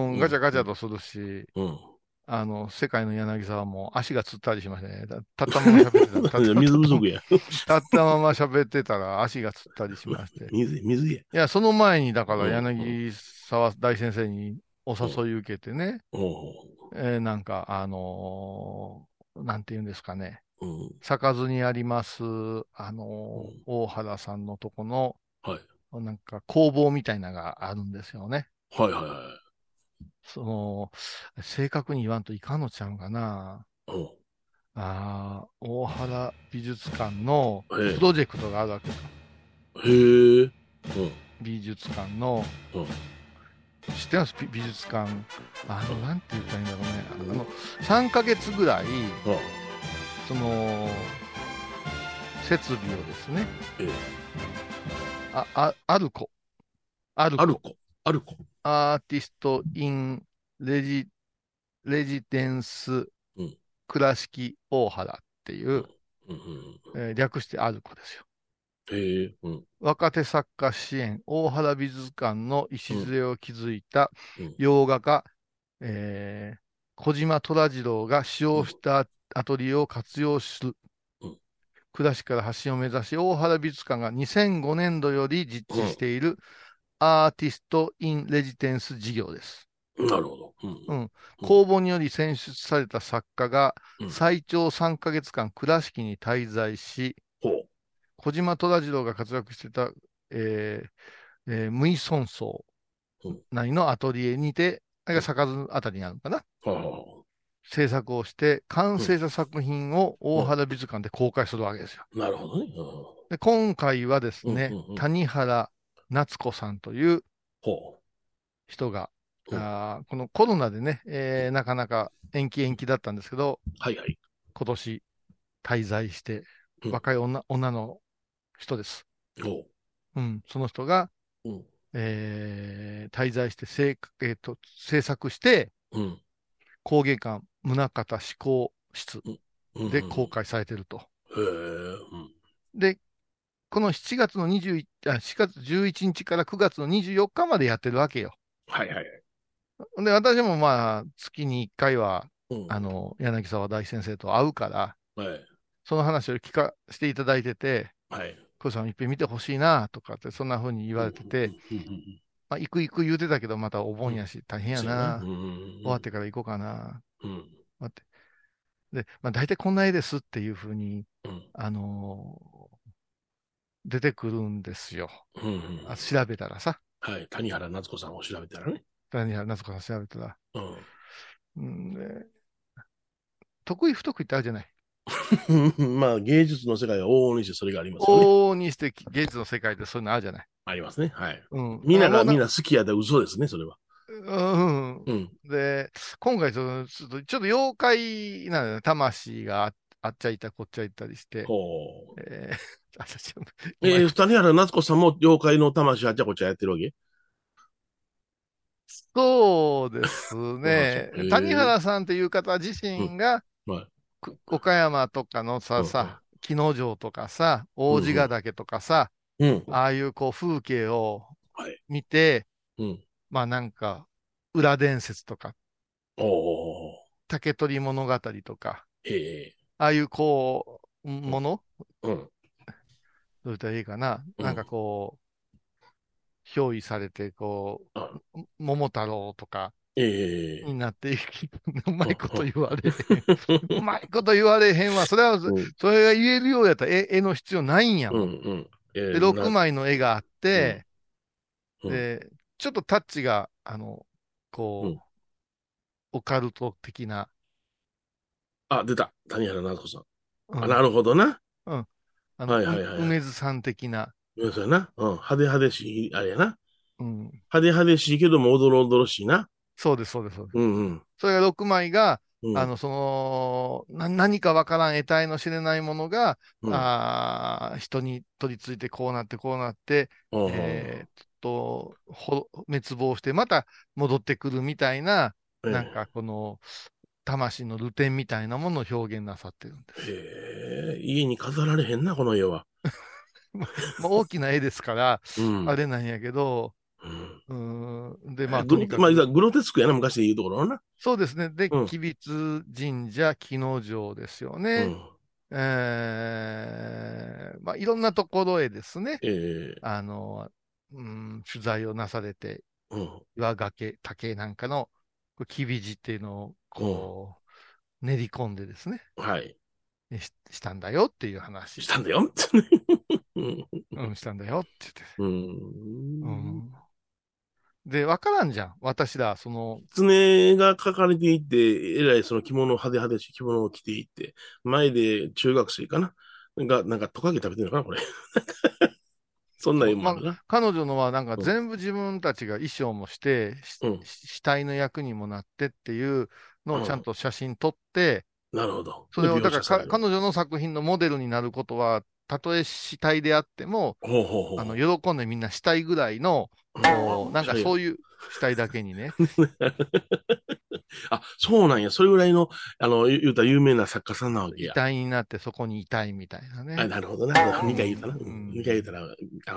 んうん。ガチャガチャとするし、うん、あの、世界の柳沢も足がつったりしましたね。たったまま喋ってたら。た, た, 水不足やたったまま喋ってたら足がつったりしまして。水、水や。いや、その前にだから柳沢大先生にお誘い受けてね。うんうん、えー、なんか、あのー、なんていうんですかね。うん、坂津にあります、あのーうん、大原さんのとこの、はい、なんか工房みたいなのがあるんですよね。はいはいはい。その、正確に言わんといかんのちゃうかな。うん、ああ、大原美術館のプロジェクトがあるわけだ。へえ、うん。美術館の、うん、知ってます美術館。あの、なんて言ったらいいんだろうね。あの、さんかげつぐらい、うん、その、設備をですね、えーああアルコアルコアルコアルコアーティスト・イン・レジ・レジデンス・倉敷大原っていう、うん、えー、略してアルコですよ。へえ、うん、若手作家支援大原美術館の礎を築いた洋画家、うんうん、えー、小島虎次郎が使用したアトリエを活用する。倉敷から発信を目指し、大原美術館がにせんごねんどより実施しているアーティスト・イン・レジデンス事業です。なるほど。うんうん、公募により選出された作家が最長さんかげつかん倉敷に滞在し、うん、小島虎次郎が活躍していた、えーえー、無依存層内のアトリエにて、あれが坂津あたりにあるのかな。うんうん、制作をして完成した作品を大原美術館で公開するわけですよ。うん、なるほどね。うん、で今回はですね、うんうんうん、谷原夏子さんという人が、うん、あこのコロナでね、えー、なかなか延期延期だったんですけど、はいはい、今年滞在して若い 女,、うん、女の人です。うんうん、その人が、うん、えー、滞在して制、えー、と制作して、うん、工芸館宗像志向室で公開されてると、うんうんうん、でこのしちがつのにじゅういち、あ、しがつじゅういちにちからくがつのにじゅうよっかまでやってるわけよ。はいはいはい。で私もまあ月にいっかいは、うん、あの柳沢大先生と会うから、はい、その話を聞かせていただいてて、はい、こうさんいっぺん見てほしいなとかってそんな風に言われてて、うんうんうんうん、まあ、行く行く言うてたけど、またお盆やし、大変やな、うんうん。終わってから行こうかな。うん、待って。で、まあ、大体こんな絵ですっていうふうに、ん、あのー、出てくるんですよ。うんうん、あ、調べたらさ。はい。谷原夏子さんを調べたらね。谷原夏子さん調べたら。うん。んで、得意不得意ってあるじゃない。まあ芸術の世界は往々にしてそれがありますよね。往々にして芸術の世界でそういうのあるじゃない。ありますね。はい。うん、みんながみんな好きやで嘘ですね、それは。うん、うん。で、今回そのちょっと、ちょっと妖怪なんだよね。魂があっちゃいた、こっちゃいたりして。ほう。えー、私は。えー、二人原夏子さんも妖怪の魂あっちゃこっちゃやってるわけ？そうですね。谷原さんという方自身が、うんはい、岡山とかのさ、さ、木之丞とかさ、大路ヶ岳とかさ、うんうん、ああいうこう風景を見て、はいうん、まあなんか、裏伝説とか、お竹取物語とか、えー、ああいうこう、もの、うんうん、どういったらいいかな、うん、なんかこう、憑依されてこう桃太郎とかになっていき、えー、うまいこと言われへんうまいこと言われへんわそれは、うん、それが言えるようやったら 絵, 絵の必要ないんやもん、うんうんえー、でろくまいの絵があって、うんうん、でちょっとタッチがあのこう、うん、オカルト的なあ出た谷原奈子さん、うん、あなるほどな、うんあのはいはいはい、梅津さん的なそうやな、うん、派手派手しいあれやな、うん、派手派手しいけどもおどろおどろしいなそうですそうですそうです、うんうん、それがろくまいが、うん、あのそのな何かわからん得体の知れないものが、うん、あ人に取り付いてこうなってこうなって、うんえー、っと滅亡してまた戻ってくるみたいな、うん、なんかこの魂のルテンみたいなものを表現なさってるんですへえ家に飾られへんなこの家はまあ、大きな絵ですから、うん、あれなんやけど、うん、うんでまあとにかく、まあ、グロテスクやな昔で言うところなそうですねで吉備津神社木之丞ですよね、うん、えー、まあいろんなところへですね、えー、あの、うん、取材をなされて、うん、岩崖竹なんかの吉備寺っていうのをこう、うん、練り込んでですねはいし, したんだよっていう話したんだよってうんしたんだよって言ってうん、うん、で分からんじゃん私らその狐が描かれていてえらいその着物派手派手し着物を着ていって前で中学生かながなんかトカゲ食べてるのかなこれそんなもんな、まあ、彼女のはなんか全部自分たちが衣装もして、うん、死体の役にもなってっていうのをちゃんと写真撮って、うんなるほど。それをだから彼女の作品のモデルになることはたとえ死体であってもほうほうほうあの喜んでみんな死体ぐらいのなんかそういう死体だけにねあそうなんやそれぐらいのあの言うた有名な作家さんなわけや遺体になってそこに遺体みたいなねあなるほどねにかい言うたな、うん、にかい言うたらあ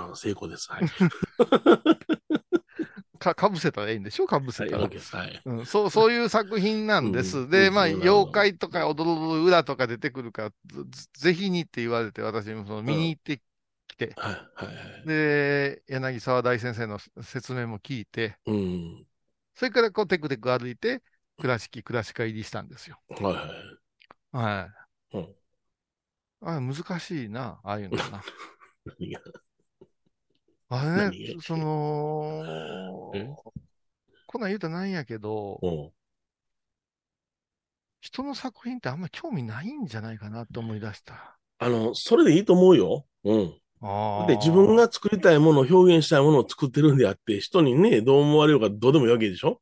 の成功ですはいか, かぶせたらいいんでしょかぶせたら、はいはいうん、そうそういう作品なんです、うん、でまあ妖怪とか踊る裏とか出てくるから ぜ, ぜひにって言われて私もその見に行ってきて、うんはいはい、で柳沢大先生の説明も聞いて、うん、それからこうテクテク歩いて倉敷倉敷入りしたんですよはいはい、はいうん、あ難しいなああいうのな何があれね、その、こんなん言うとなんやけど、うん、人の作品ってあんまり興味ないんじゃないかなって思い出した。あの、それでいいと思うよ。うん。あで自分が作りたいものを表現したいものを作ってるんであって、人にね、どう思われるかどうでもいいわけでしょ？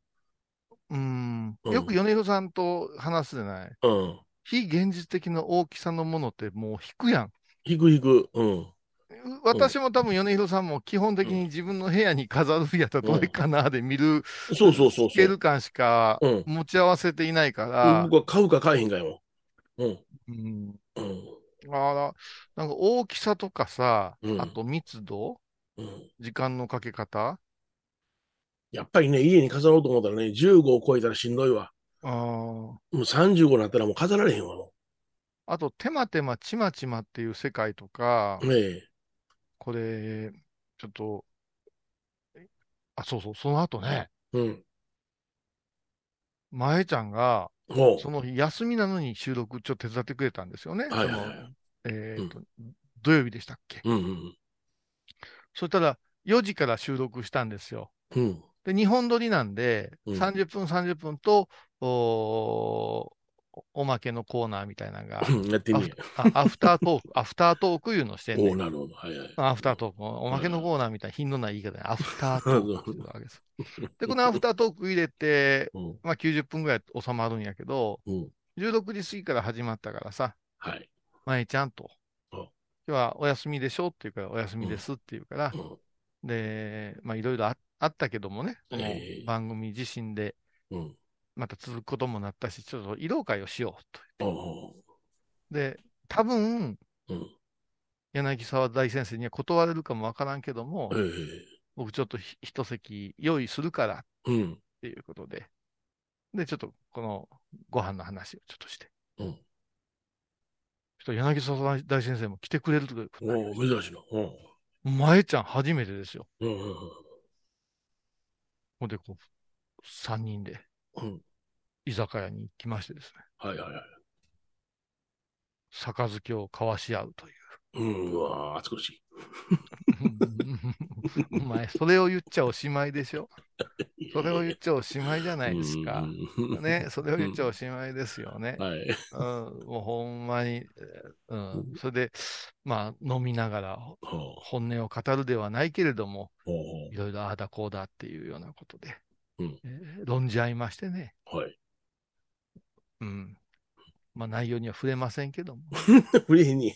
うん。よく米広さんと話すじゃない。うん。非現実的な大きさのものってもう引くやん。引く引く。うん。私も多分米広さんも基本的に自分の部屋に飾るやったらどれかなで見る透ける感しか持ち合わせていないから、うん、僕は買うか買えへんかよ、うんうんうん、あなんか大きさとかさ、うん、あと密度、うん、時間のかけ方やっぱりね家に飾ろうと思ったらねじゅうごを超えたらしんどいわあもうさんじゅうごになったらもう飾られへんわもうあと手間手間ちまちまっていう世界とかねえこれちょっとあそうそうその後ね、うん、まえちゃんがその日休みなのに収録ちょっと手伝ってくれたんですよね。はいはいはいえーとうん、土曜日でしたっけ、うんうんうん、そしたらよじから収録したんですよ、うん、でにほん撮りなんでさんじゅっぷんさんじゅっぷんと、うん、おまけのコーナーみたいなのがやってみよう。アフタートーク、アフタートークいうのしてんねん。お、なるほど、はいはい。アフタートーク、おまけのコーナーみたいな品のない言い方でアフタートークってわけです。でこのアフタートーク入れて、うん、まあきゅうじゅっぷんぐらい収まるんやけど、うん、じゅうろくじ過ぎから始まったからさ、はい、まえちゃんと、うん、今日はお休みでしょって言うからお休みですって言うから、うんうん、でまあいろいろあったけどもね、えー、番組自身で。うんまた続くこともなったし、ちょっと移動会をしようと。で、多分、うん、柳沢大先生には断れるかもわからんけども、えー、僕ちょっと一席用意するからっていうことで、うん、で、ちょっとこのご飯の話をちょっとして、うん、ちょっと柳沢大先生も来てくれるということで、おー、珍しいな。うん、まえちゃん初めてですよ。うんうんうん、ほんでこうさんにんで。うん居酒屋に行きましてですね。はいはいはい。杯を交わし合うという。うん、うわあ、暑苦しい。お前、それを言っちゃおしまいでしょ。それを言っちゃおしまいじゃないですか。ね、それを言っちゃおしまいですよね。はい。うん、もうほんまに、うん、それで、まあ、飲みながら、本音を語るではないけれども、いろいろああだこうだっていうようなことで、うんえー、論じ合いましてね。はい。うん、まあ内容には触れませんけども触れに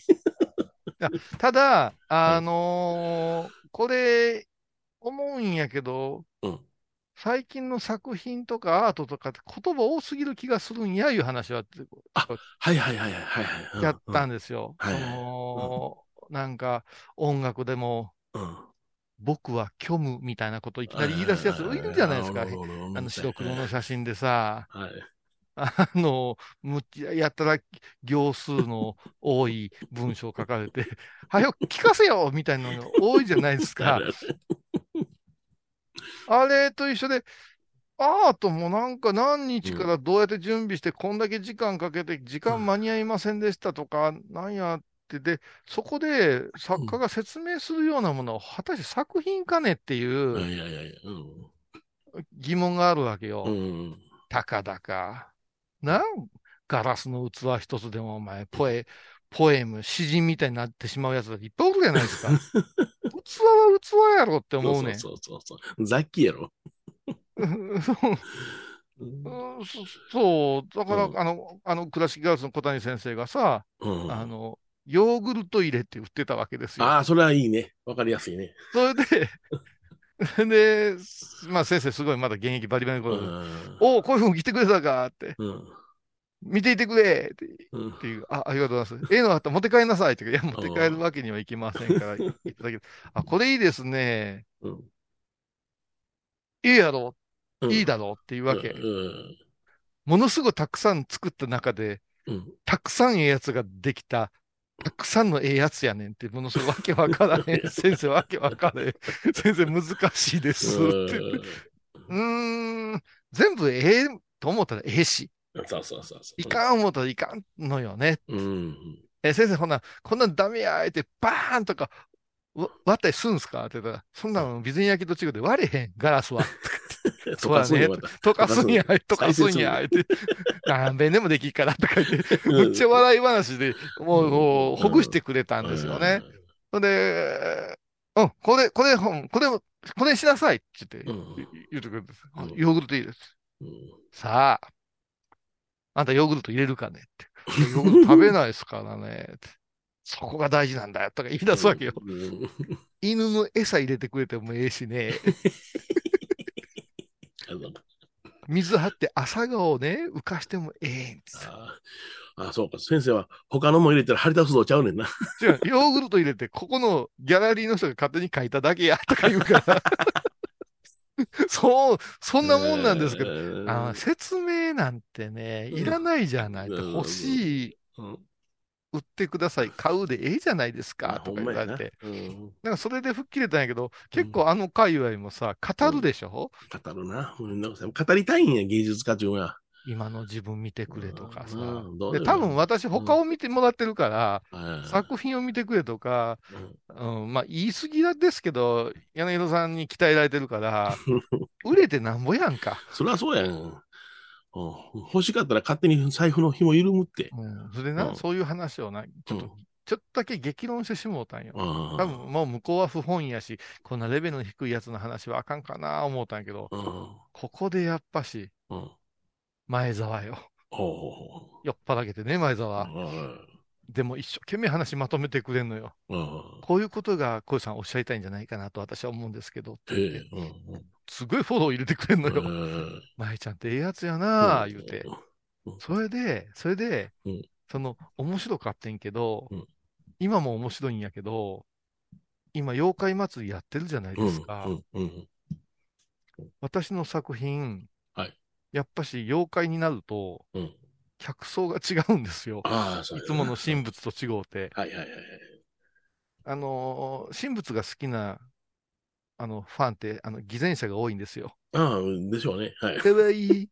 ただあのー、これ思うんやけど、うん、最近の作品とかアートとかって言葉多すぎる気がするんやいう話はあはいはいはいはいはい、うん、やったんですよ、うん、その、うん、なんか音楽でも、うん僕は虚無みたいなことをいきなり言い出すやついるじゃないですか。あの白黒の写真でさ、はい、あのむやったら行数の多い文章を書かれてはよ聞かせよみたいなのが多いじゃないですか。あれと一緒でアートもなんか何日からどうやって準備して、うん、こんだけ時間かけて時間間に合いませんでしたとか、うん、なんやでそこで作家が説明するようなものを果たして作品かねっていう疑問があるわけよ。たかだかなガラスの器一つでもお前ポエ、ポエム詩人みたいになってしまうやつだっていっぱいおるじゃないですか。器は器やろって思うね。そうそうそうそうザッキーやろ。うん、そうだから、うん、あのあのクラシックガラスの小谷先生がさ、うん、あのヨーグルト入れって売ってたわけですよ。ああそれはいいねわかりやすいね。それででまあ先生すごいまだ現役バリバリの頃で、うん、おおこういうふうに来てくれたかって、うん、見ていてくれって、うん、っていうあありがとうございますええのあったら持って帰りなさいっていや持って帰るわけにはいきませんから、うん、いただけあこれいいですね、うん、いいやろいいだろうっていうわけ、うんうん、ものすごいたくさん作った中で、うん、たくさんええやつができたたくさんのええやつやねんってものすごいわけわからへん先生わけわからへん先生難しいですってうーん全部ええと思ったらええしそうそうそうそういかん思ったらいかんのよね、うん、え先生ほんなこんなんダメやってバーンとか割ったりするんすかって言ったらそんなの備前焼きと違うで割れへんガラスはとかすんやとかすんやとかすんやって何べんでもできるからとか言ってむっちゃ笑い話でもうほぐしてくれたんですよね。それでうんこれこれこれこれしなさいって言って言ってくれるんです。ヨーグルトいいです。さああんたヨーグルト入れるかねってヨーグルト食べないですからねってそこが大事なんだよとか言い出すわけよ。犬の餌入れてくれてもええしね。水張って朝顔をね浮かしてもええんです。ああそうか先生は他のも入れたら張り出すぞちゃうねんな。違うヨーグルト入れてここのギャラリーの人が勝手に書いただけやとか言うからそうそんなもんなんですけど、えー、あの説明なんてねいらないじゃない、うん、欲しい、うん、売ってください買うでええじゃないですかとか言われて、うん、なんかそれで吹っ切れたんやけど結構あの界隈もさ語るでしょ、うん、語るな語りたいんや芸術家中は今の自分見てくれとかさ、うん、で多分私他を見てもらってるから、うん、作品を見てくれとか、うんうん、まあ言い過ぎですけど柳野さんに鍛えられてるから売れてなんぼやんかそりゃそうやんうん、欲しかったら勝手に財布の紐緩むって、うん、それな、うん、そういう話をなちょっと、うん、ちょっとだけ激論してしもうたんよ、うん、多分もう向こうは不本意やしこんなレベルの低いやつの話はあかんかな思うたんやけど、うん、ここでやっぱし、うん、前澤よ、酔っ払けてね前澤、うん、でも一生懸命話まとめてくれんのよ、うん、こういうことが小池さんおっしゃりたいんじゃないかなと私は思うんですけどって言って、えーうんうんすごいフォロー入れてくれんのよ。まえちゃんってええやつやなぁ、言うて。それで、それで、うん、その、面白かってんけど、うん、今も面白いんやけど、今、妖怪祭りやってるじゃないですか。うんうんうん、私の作品、はい、やっぱし妖怪になると、うん、客層が違うんですよ。いつもの神仏と違うて。はいはいはい、あのー、神仏が好きな、あのファンってあの偽善者が多いんですよ。ああでしょうね。はい。かわいい。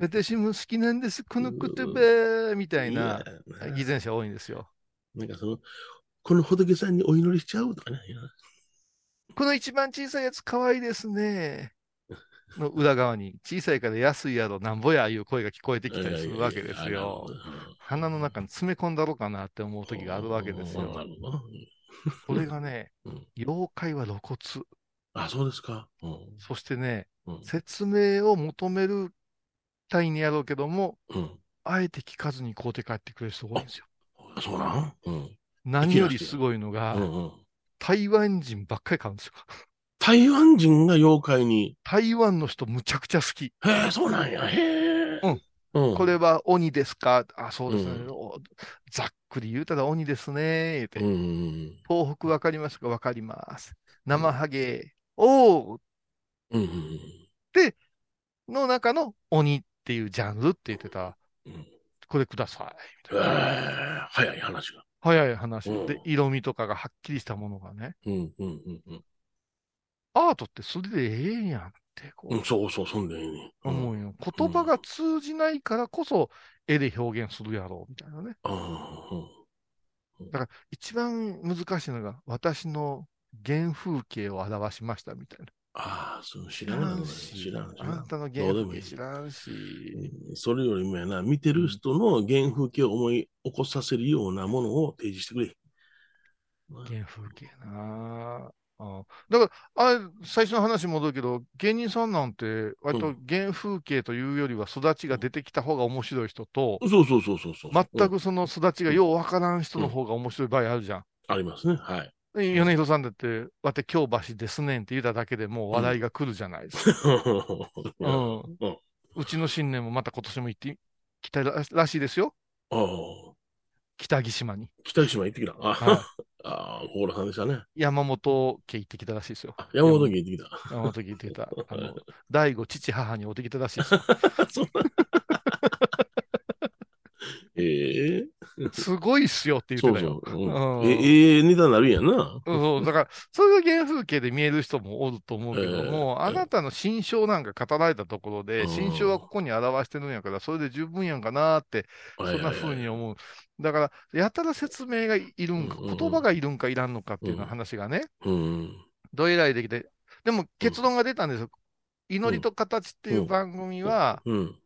私も好きなんです。この言葉みたいな偽善者多いんですよ。なんかそのこの仏さんにお祈りしちゃうとかね。この一番小さいやつ可愛いですね。の裏側に小さいから安いやろなんぼやいう声が聞こえてきたりするわけですよ。鼻の中に詰め込んだろうかなって思う時があるわけですよ。それがね、うん、妖怪は露骨。あ、そうですか。うん、そしてね、うん、説明を求めるたいにやろうけども、うん、あえて聞かずに買うて帰ってくれる人が多いんですよ。あ、そうなん、うん、何よりすごいのが、うんうん、台湾人ばっかり買うんですよ。台湾人が妖怪に。台湾の人むちゃくちゃ好き。へえ、そうなんや。へえ、うんうん。これは鬼ですか。あ、そうですね。うん、ざっくり言うたら鬼ですねって、うんうん。東北わかりますか。わかります。生ハゲ。うんおう、うんうんうん、での中の鬼っていうジャンルって言ってた、うん、これくださいみたいな、えー、早い話が早い話、うん、で色味とかがはっきりしたものがね、うんうんうんうん、アートってそれでええやんってこう、うん、そうそうそんでええね、思うよ、言葉が通じないからこそ絵で表現するやろうみたいなね、うんうん、だから一番難しいのが私の原風景を表しましたみたいな。ああ、その知らんし、知らんし。あんたの原風景知らんし。それよりもやな、見てる人の原風景を思い起こさせるようなものを提示してくれ。原風景なあ。だから、あれ、最初の話に戻るけど、芸人さんなんて、割と原風景というよりは育ちが出てきた方が面白い人と、うん、そうそうそうそうそう。全くその育ちがようわからん人の方が面白い場合あるじゃん。うんうん、ありますね、はい。米広さんだって、わて京橋ですねんって言っただけでもう笑いが来るじゃないですか。うんうん、うちの新年もまた今年も行ってきたらしいですよ。あ北木島に。北木島行ってきた。あ、はい、あ、小倉さんでしたね。山本家行ってきたらしいですよ。山本家行ってきた。山本家行ってきた。あの大悟、父、母におってきたらしいですよ。えー、すごいっすよって言ってたよ。そうそう、うんうん、ええー、値段なるやんな。そうだからそれが原風景で見える人もおると思うけども、えー、あなたの心象なんか語られたところで、えー、心象はここに表してるんやからそれで十分やんかなーって、うん、そんな風に思う、はいはいはい、だからやたら説明がいるんか、うん、言葉がいるんかいらんのかっていうの話がね、うんうん、どえらいできて、でも結論が出たんですよ、うん、祈りと形っていう番組は、うんうんうん、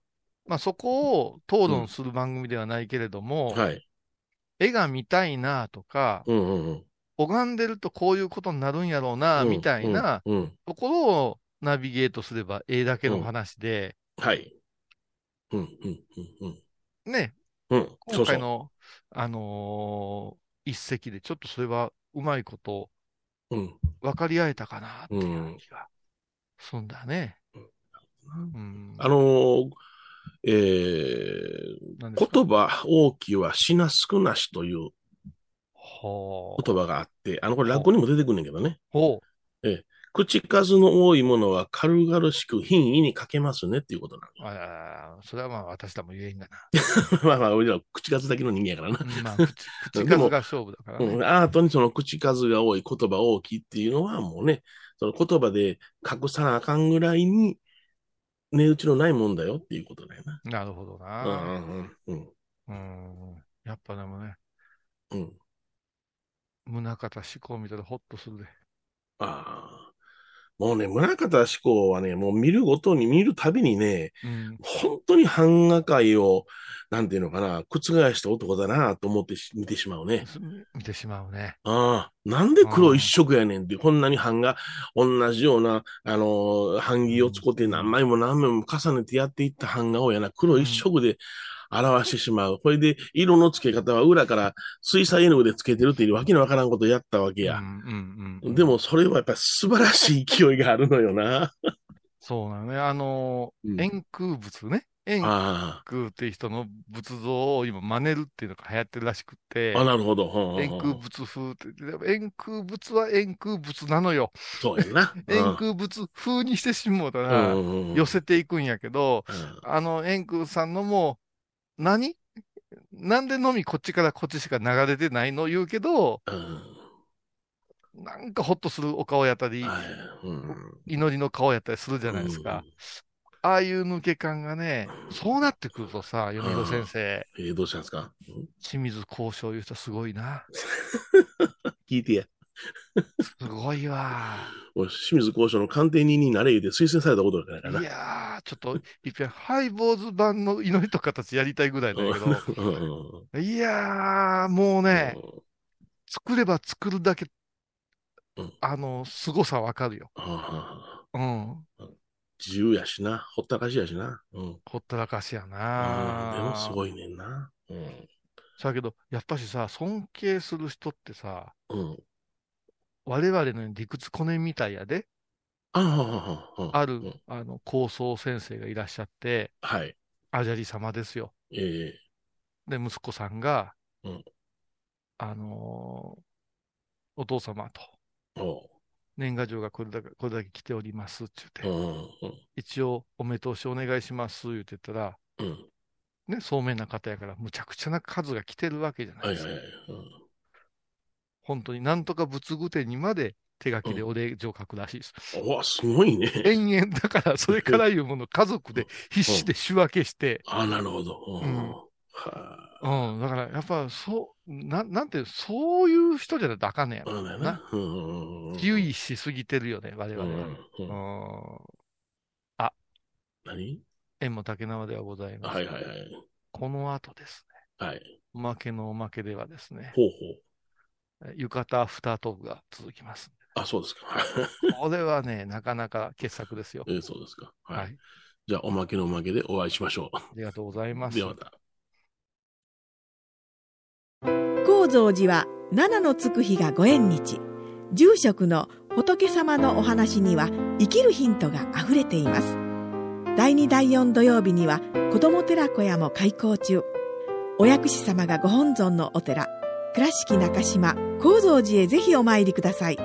まあ、そこを討論する番組ではないけれども、うんはい、絵が見たいなとか、うんうんうん、拝んでるとこういうことになるんやろうなみたいなところをナビゲートすれば絵だけの話で、うんはいうんうんうんうん、ね、うん、今回の、そうそう、あのー、一席でちょっとそれはうまいこと分かり合えたかなっていう気がするんだね、うんうん、あのーえー、言葉多きは品少なしという言葉があって、あのこれ落語にも出てくるんだけどね、ほう、えー、口数の多いものは軽々しく品位に欠けますねっていうことなの。ああ、それはまあ私らも言えんだな。まあまあ俺ら口数だけの人間やからな。まあ、口, 口数が勝負だから、ねうん、アートにその口数が多い言葉大きいっていうのはもうね、その言葉で隠さなあかんぐらいに値打ちのないもんだよっていうことだよな。なるほどな。うんうんうん。うん。やっぱでもね。うん。宗像志功見たらホッとするで。ああ。もうね、宗像志功はね、もう見るごとに見るたびにね、うん、本当に版画界を、なんていうのかな、覆した男だなと思って見てしまうね。見てしまうね。ああ、なんで黒一色やねんって、うん、こんなに版画、同じような、あのー、版木を使って何枚も何枚も重ねてやっていった版画をやな、黒一色で、うん表してしまう。これで、色の付け方は裏から水彩絵の具で付けてるというわけのわからんことをやったわけや。うんうんうんうん、でも、それはやっぱり素晴らしい勢いがあるのよな。そうなのね。あの、うん、円空仏ね。円空っていう人の仏像を今真似るっていうのが流行ってるらしくて。あ、なるほど。はあはあ、円空仏風って。円空仏は円空仏なのよ。そうやな。円空仏風にしてしもうたら、寄せていくんやけど、うん、あの、円空さんのも、何なんでのみこっちからこっちしか流れてないの言うけど、うん、なんかほっとするお顔やったり、うん、祈りの顔やったりするじゃないですか、うん、ああいう抜け感がね、そうなってくるとさ、米広先生、えー、どうしたんですか、うん、清水光照いう人すごいな聞いてやすごいわ。清水光照の鑑定人になれ言うて推薦されたことじゃないかな。いやー、ちょっと一遍ハイボーズ版の祈りと形やりたいぐらいだけど、うん、いやーもうね、うん、作れば作るだけ、うん、あの凄さわかるよ、うんうん。自由やしな、ほったらかしやしな、うん、ほったらかしやな、うん。でもすごいねんな。うん、だけどやっぱしさ、尊敬する人ってさ。うん我々の理屈こねみたいやで、あ, ある、うん、あの高僧先生がいらっしゃって、はい、アジャリ様ですよ。えー、で息子さんが、うん、あのー、お父様と年賀状がこれだけこれだけ来ておりますって言って、うんうん、一応お目通しお願いしますって言ってたら、うん、ね聡明な方やからむちゃくちゃな数が来てるわけじゃないですか。はいはいうん本当になんとか仏具店にまで手書きでお礼状書くらしいです。うん、おすごいね。延々だからそれからいうもの家族で必死で仕分けして。うん、あなるほど。うん。はうん、だからやっぱそうななんていうそういう人じゃなきゃあかんねやろな。留意しすぎてるよね我々。うんうんうん、あ。何？縁も竹縄ではございます。はいはいはい。この後ですね。はい。おまけのおまけではですね。ほうほう。浴衣アフタートークが続きます。あ、そうですか。これはね、なかなか傑作ですよ。えー、そうですか、はい。はい。じゃあ、おまけのおまけでお会いしましょう。ありがとうございます。ではまた。高蔵寺は、七のつく日がご縁日。住職の仏様のお話には、生きるヒントがあふれています。だいに、だいよん土曜日には、子ども寺小屋も開校中。お薬師様がご本尊のお寺、倉敷中島・高蔵寺へぜひお参りください。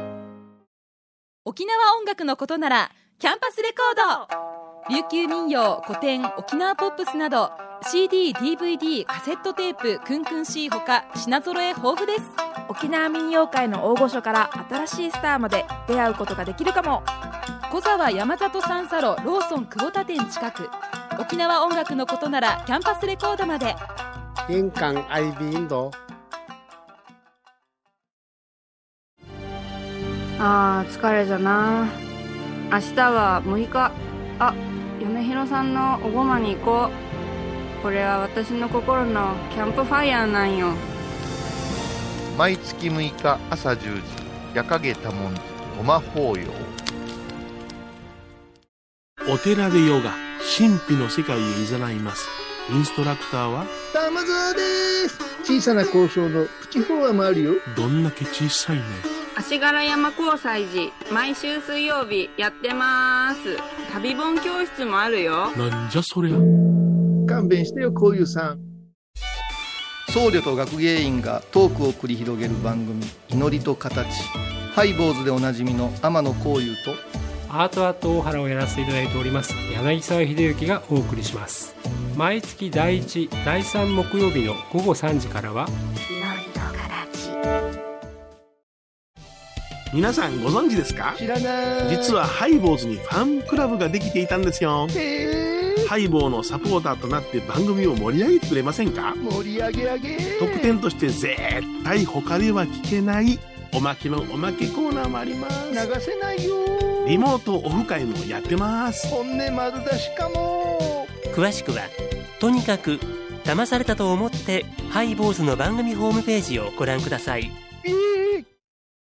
沖縄音楽のことならキャンパスレコード、琉球民謡、古典、沖縄ポップスなど シーディー、ディーブイディー、カセットテープ、クンクン C ほか品揃え豊富です。沖縄民謡界の大御所から新しいスターまで出会うことができるかも。小沢山里三佐路ローソン久保田店近く。沖縄音楽のことならキャンパスレコードまで。玄関アイビーインド。あー疲れじゃな。明日はむいか。あ、米広さんのおごまに行こう。これは私の心のキャンプファイヤーなんよ。毎月むいか朝じゅうじ、夜影多文字ごま法要。お寺でヨガ、神秘の世界へ誘います。インストラクターは玉沢です。小さな交渉のプチフォアもあるよ。どんだけ小さいね。足柄山交際時、毎週水曜日やってます。旅本教室もあるよ。なんじゃそりゃ。勘弁してよ、こういうさん。僧侶と学芸員がトークを繰り広げる番組、祈りと形。ハイボーズでおなじみの天野幸雄とアートアート大原をやらせていただいております柳沢秀幸がお送りします。毎月だいいち、だいさん木曜日の午後さんじからは祈りと形。皆さんご存知ですか？知らない。実はハイボーズにファンクラブができていたんですよ。へー。ハイボーのサポーターとなって番組を盛り上げてくれませんか？盛り上げ上げ。特典として絶対他では聞けないおまけのおまけコーナーもあります。流せないよ。リモートオフ会もやってます。本音丸出しかも。詳しくはとにかく騙されたと思ってハイボーズの番組ホームページをご覧ください。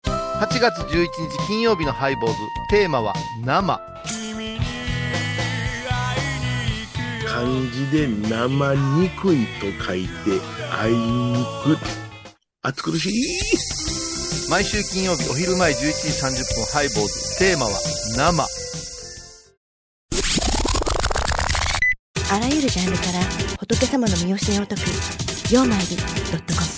はちがつじゅういちにち金曜日のハイボーズ、テーマは生。漢字で生憎いと書いてあいにく。暑苦しい。毎週金曜日お昼前じゅういちじさんじゅっぷんハイボーズ、テーマは生。あらゆるジャンルから仏様の身教えを説くようまいり ドットコム。